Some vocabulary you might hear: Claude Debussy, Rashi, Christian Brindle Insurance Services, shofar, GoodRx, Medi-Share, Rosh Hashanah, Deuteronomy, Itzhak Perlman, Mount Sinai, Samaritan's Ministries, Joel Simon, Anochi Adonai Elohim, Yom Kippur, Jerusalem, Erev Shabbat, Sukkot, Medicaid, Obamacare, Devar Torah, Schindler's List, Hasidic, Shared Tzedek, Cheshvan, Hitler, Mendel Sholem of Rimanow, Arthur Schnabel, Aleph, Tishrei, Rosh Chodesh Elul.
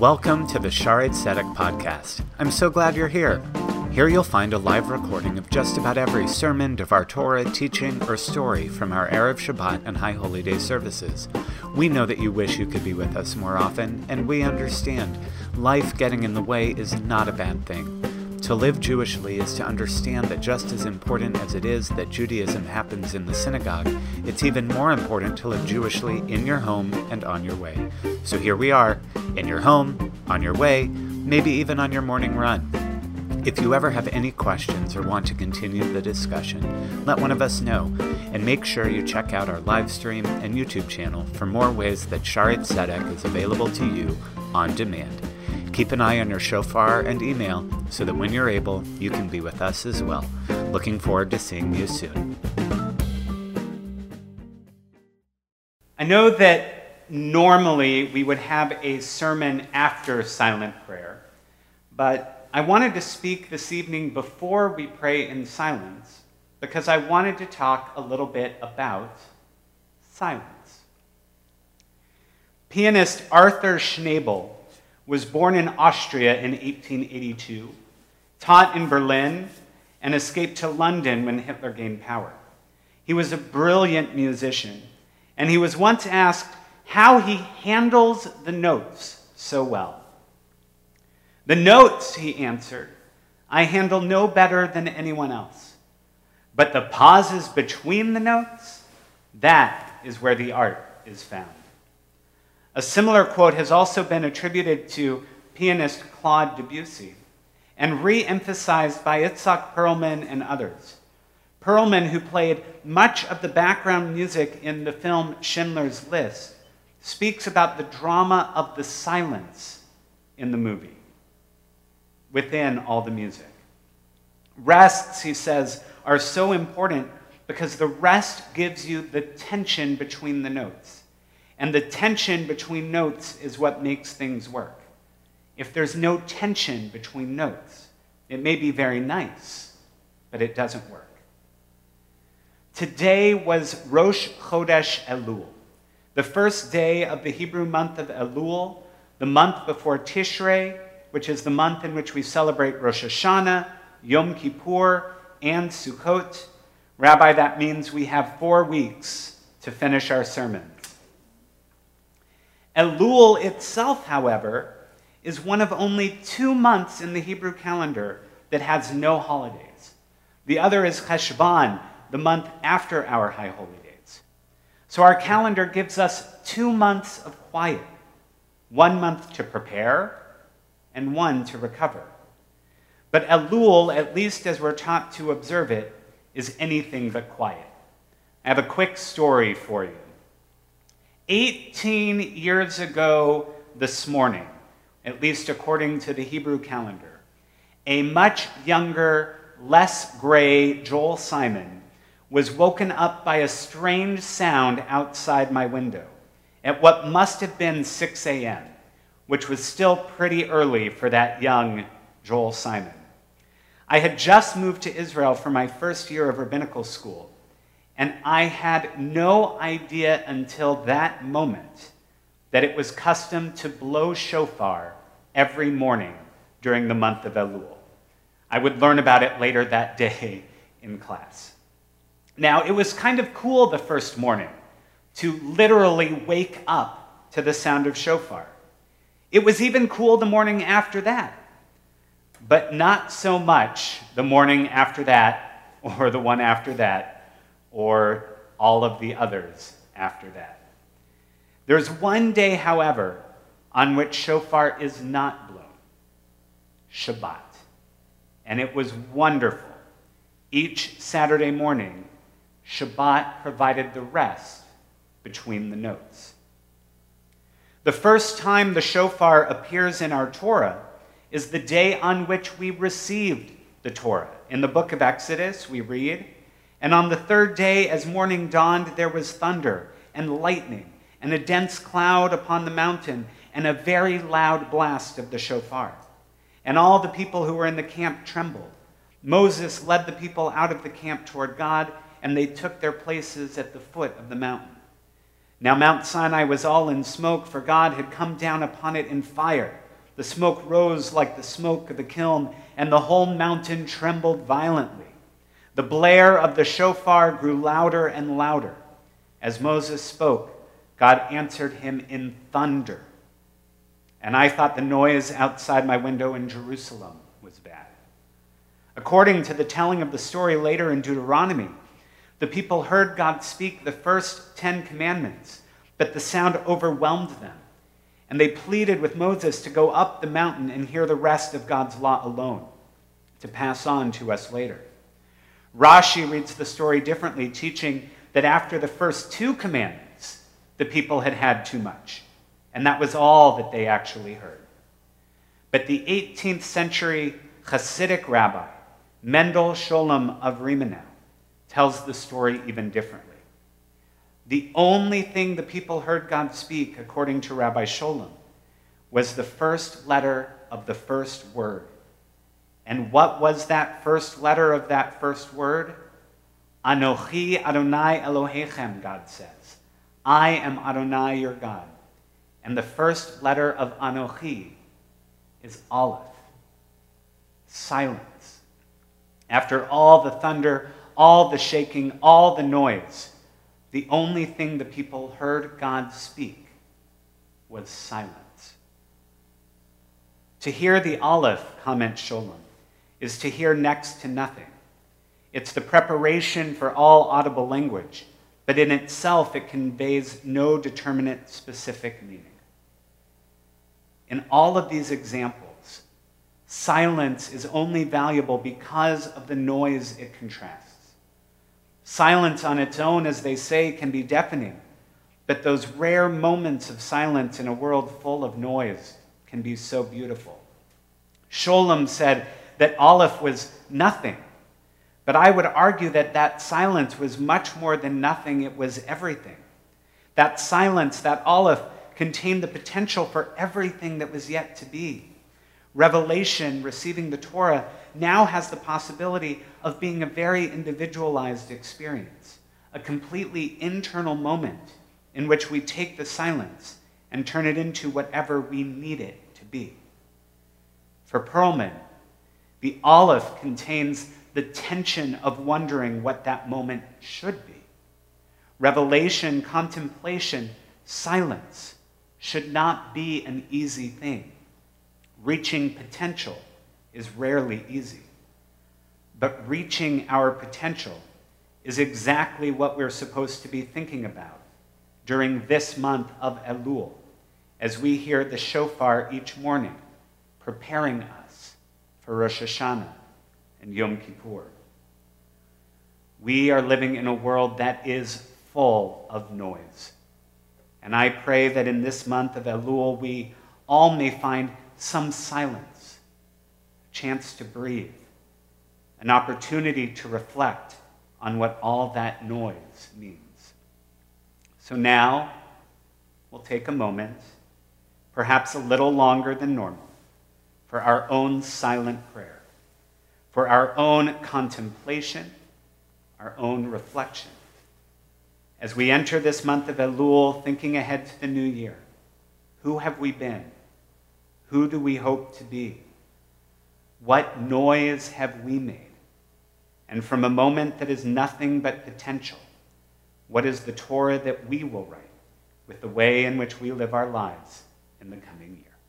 Welcome to the Shared Tzedek podcast. I'm so glad you're here. Here you'll find a live recording of just about every sermon, Devar Torah, teaching, or story from our Erev Shabbat and High Holy Day services. We know that you wish you could be with us more often, and we understand. Life getting in the way is not a bad thing. To live Jewishly is to understand that just as important as it is that Judaism happens in the synagogue, it's even more important to live Jewishly in your home and on your way. So here we are, in your home, on your way, maybe even on your morning run. If you ever have any questions or want to continue the discussion, let one of us know, and make sure you check out our live stream and YouTube channel for more ways that Shared Tzedek is available to you on demand. Keep an eye on your shofar and email so that when you're able, you can be with us as well. Looking forward to seeing you soon. I know that normally we would have a sermon after silent prayer, but I wanted to speak this evening before we pray in silence because I wanted to talk a little bit about silence. Pianist Arthur Schnabel was born in Austria in 1882, taught in Berlin, and escaped to London when Hitler gained power. He was a brilliant musician, and he was once asked how he handles the notes so well. The notes, he answered, I handle no better than anyone else. But the pauses between the notes, that is where the art is found. A similar quote has also been attributed to pianist Claude Debussy and re-emphasized by Itzhak Perlman and others. Perlman, who played much of the background music in the film Schindler's List, speaks about the drama of the silence in the movie. Within all the music. Rests, he says, are so important because the rest gives you the tension between the notes. And the tension between notes is what makes things work. If there's no tension between notes, it may be very nice, but it doesn't work. Today was Rosh Chodesh Elul, the first day of the Hebrew month of Elul, the month before Tishrei, which is the month in which we celebrate Rosh Hashanah, Yom Kippur, and Sukkot. Rabbi, that means we have 4 weeks to finish our sermons. Elul itself, however, is one of only 2 months in the Hebrew calendar that has no holidays. The other is Cheshvan, the month after our High Holy Days. So our calendar gives us 2 months of quiet, 1 month to prepare, and one to recover. But Elul, at least as we're taught to observe it, is anything but quiet. I have a quick story for you. 18 years ago this morning, at least according to the Hebrew calendar, a much younger, less gray Joel Simon was woken up by a strange sound outside my window at what must have been 6 a.m. which was still pretty early for that young Joel Simon. I had just moved to Israel for my first year of rabbinical school, and I had no idea until that moment that it was custom to blow shofar every morning during the month of Elul. I would learn about it later that day in class. Now, it was kind of cool the first morning to literally wake up to the sound of shofar. It was even cool the morning after that, but not so much the morning after that, or the one after that, or all of the others after that. There's one day, however, on which shofar is not blown, Shabbat. And it was wonderful. Each Saturday morning, Shabbat provided the rest between the notes. The first time the shofar appears in our Torah is the day on which we received the Torah. In the book of Exodus, we read, and on the third day, as morning dawned, there was thunder and lightning and a dense cloud upon the mountain and a very loud blast of the shofar. And all the people who were in the camp trembled. Moses led the people out of the camp toward God, and they took their places at the foot of the mountain. Now Mount Sinai was all in smoke, for God had come down upon it in fire, The smoke rose like the smoke of the kiln, and the whole mountain trembled violently. The blare of the shofar grew louder and louder. As Moses spoke, God answered him in thunder. And I thought the noise outside my window in Jerusalem was bad. According to the telling of the story later in Deuteronomy, the people heard God speak the first 10 commandments, but the sound overwhelmed them, and they pleaded with Moses to go up the mountain and hear the rest of God's law alone, to pass on to us later. Rashi reads the story differently, teaching that after the first 2 commandments, the people had had too much, and that was all that they actually heard. But the 18th century Hasidic rabbi, Mendel Sholem of Rimanow, tells the story even differently. The only thing the people heard God speak, according to Rabbi Sholem, was the first letter of the first word. And what was that first letter of that first word? Anochi Adonai Elohim, God says. I am Adonai, your God. And the first letter of Anochi is Aleph. Silence. After all the thunder, all the shaking, all the noise, the only thing the people heard God speak was silence. To hear the Aleph, comments Sholem, is to hear next to nothing. It's the preparation for all audible language, but in itself it conveys no determinate specific meaning. In all of these examples, silence is only valuable because of the noise it contrasts. Silence on its own, as they say, can be deafening, but those rare moments of silence in a world full of noise can be so beautiful. Sholem said that Aleph was nothing, but I would argue that that silence was much more than nothing, it was everything. That silence, that Aleph, contained the potential for everything that was yet to be. Revelation, receiving the Torah, now has the possibility of being a very individualized experience, a completely internal moment in which we take the silence and turn it into whatever we need it to be. For Perlman, the Aleph contains the tension of wondering what that moment should be. Revelation, contemplation, silence should not be an easy thing. Reaching potential is rarely easy. But reaching our potential is exactly what we're supposed to be thinking about during this month of Elul, as we hear the shofar each morning, preparing us for Rosh Hashanah and Yom Kippur. We are living in a world that is full of noise. And I pray that in this month of Elul, we all may find some silence, a chance to breathe, an opportunity to reflect on what all that noise means. So now, we'll take a moment, perhaps a little longer than normal, for our own silent prayer, for our own contemplation, our own reflection. As we enter this month of Elul, thinking ahead to the new year, who have we been? Who do we hope to be? What noise have we made? And from a moment that is nothing but potential, what is the Torah that we will write with the way in which we live our lives in the coming year?